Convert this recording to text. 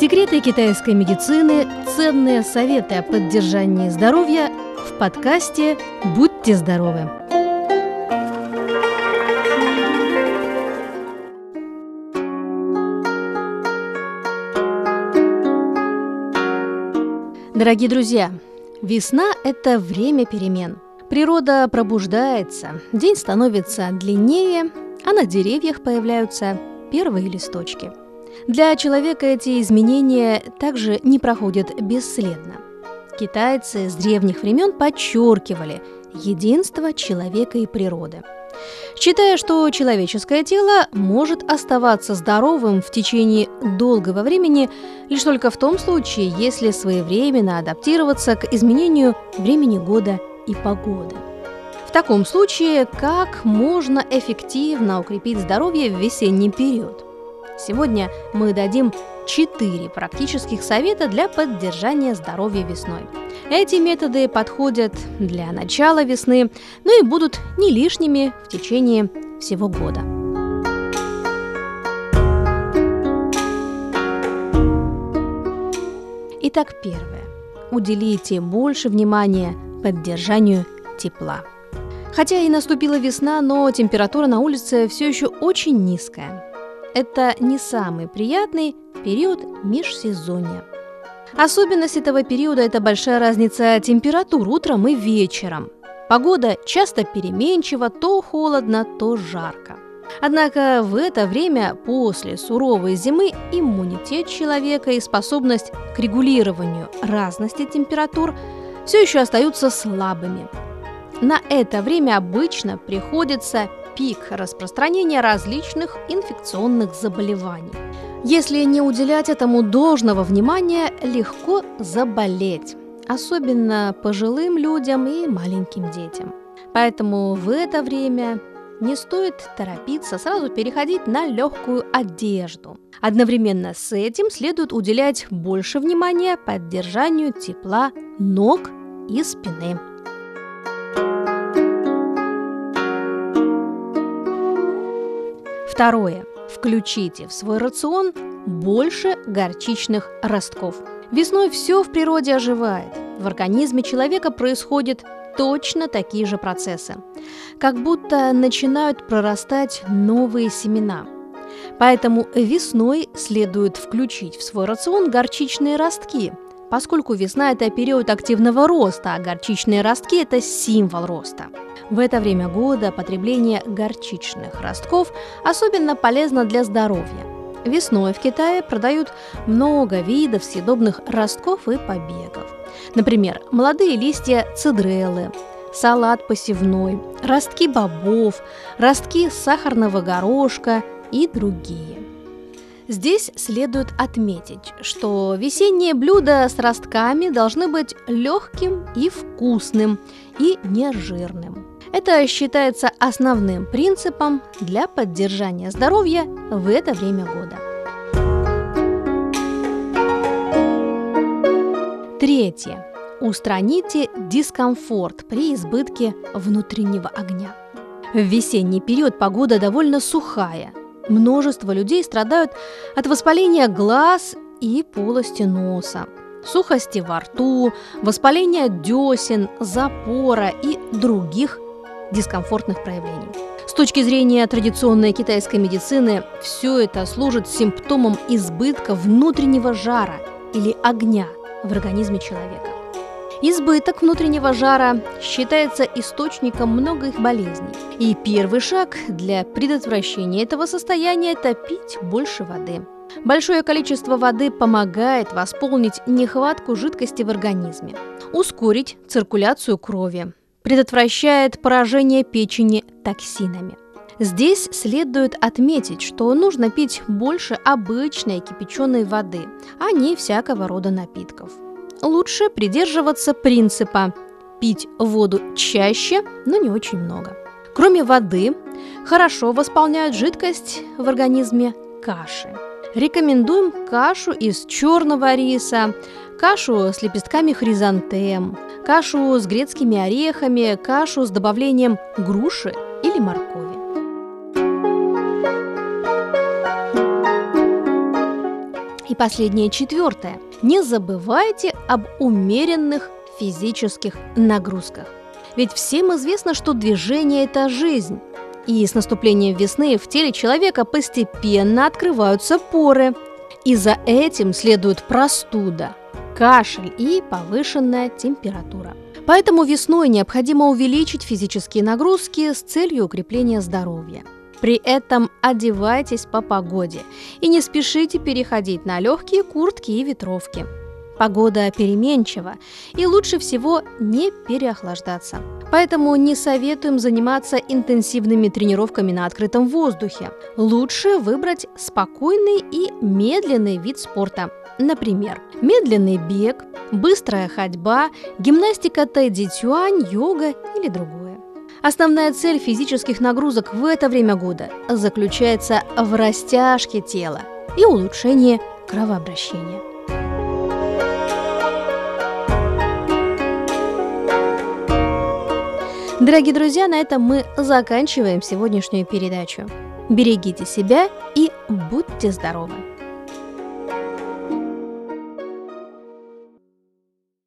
Секреты китайской медицины, ценные советы о поддержании здоровья в подкасте «Будьте здоровы». Дорогие друзья, весна – это время перемен. Природа пробуждается, день становится длиннее, а на деревьях появляются первые листочки. Для человека эти изменения также не проходят бесследно. Китайцы с древних времен подчеркивали единство человека и природы, считая, что человеческое тело может оставаться здоровым в течение долгого времени лишь только в том случае, если своевременно адаптироваться к изменению времени года и погоды. В таком случае, как можно эффективно укрепить здоровье в весенний период? Сегодня мы дадим 4 практических совета для поддержания здоровья весной. Эти методы подходят для начала весны, но и будут не лишними в течение всего года. Итак, первое. Уделите больше внимания поддержанию тепла. Хотя и наступила весна, но температура на улице все еще очень низкая. Это не самый приятный период межсезонья. Особенность этого периода – это большая разница температур утром и вечером. Погода часто переменчива, то холодно, то жарко. Однако в это время после суровой зимы иммунитет человека и способность к регулированию разности температур все еще остаются слабыми. На это время обычно приходится пик распространения различных инфекционных заболеваний. Если не уделять этому должного внимания, легко заболеть, особенно пожилым людям и маленьким детям. Поэтому в это время не стоит торопиться сразу переходить на легкую одежду. Одновременно с этим следует уделять больше внимания поддержанию тепла ног и спины. Второе. Включите в свой рацион больше горчичных ростков. Весной все в природе оживает. В организме человека происходят точно такие же процессы. Как будто начинают прорастать новые семена. Поэтому весной следует включить в свой рацион горчичные ростки, поскольку весна – это период активного роста, а горчичные ростки – это символ роста. В это время года потребление горчичных ростков особенно полезно для здоровья. Весной в Китае продают много видов съедобных ростков и побегов. Например, молодые листья цедрелы, салат посевной, ростки бобов, ростки сахарного горошка и другие. Здесь следует отметить, что весенние блюда с ростками должны быть легким и вкусным, и нежирным. Это считается основным принципом для поддержания здоровья в это время года. Третье. Устраните дискомфорт при избытке внутреннего огня. В весенний период погода довольно сухая. Множество людей страдают от воспаления глаз и полости носа, сухости во рту, воспаления десен, запора и других дискомфортных проявлений. С точки зрения традиционной китайской медицины, все это служит симптомом избытка внутреннего жара или огня в организме человека. Избыток внутреннего жара считается источником многих болезней. И первый шаг для предотвращения этого состояния – это пить больше воды. Большое количество воды помогает восполнить нехватку жидкости в организме, ускорить циркуляцию крови, предотвращает поражение печени токсинами. Здесь следует отметить, что нужно пить больше обычной кипяченой воды, а не всякого рода напитков. Лучше придерживаться принципа пить воду чаще, но не очень много. Кроме воды, хорошо восполняют жидкость в организме каши. Рекомендуем кашу из черного риса, кашу с лепестками хризантем, кашу с грецкими орехами, кашу с добавлением груши или моркови. И последнее, четвертое. Не забывайте об умеренных физических нагрузках. Ведь всем известно, что движение – это жизнь. И с наступлением весны в теле человека постепенно открываются поры. И за этим следует простуда, кашель и повышенная температура. Поэтому весной необходимо увеличить физические нагрузки с целью укрепления здоровья. При этом одевайтесь по погоде и не спешите переходить на легкие куртки и ветровки. Погода переменчива, и лучше всего не переохлаждаться. Поэтому не советуем заниматься интенсивными тренировками на открытом воздухе. Лучше выбрать спокойный и медленный вид спорта. Например, медленный бег, быстрая ходьба, гимнастика тайцзицюань, йога или другое. Основная цель физических нагрузок в это время года заключается в растяжке тела и улучшении кровообращения. Дорогие друзья, на этом мы заканчиваем сегодняшнюю передачу. Берегите себя и будьте здоровы!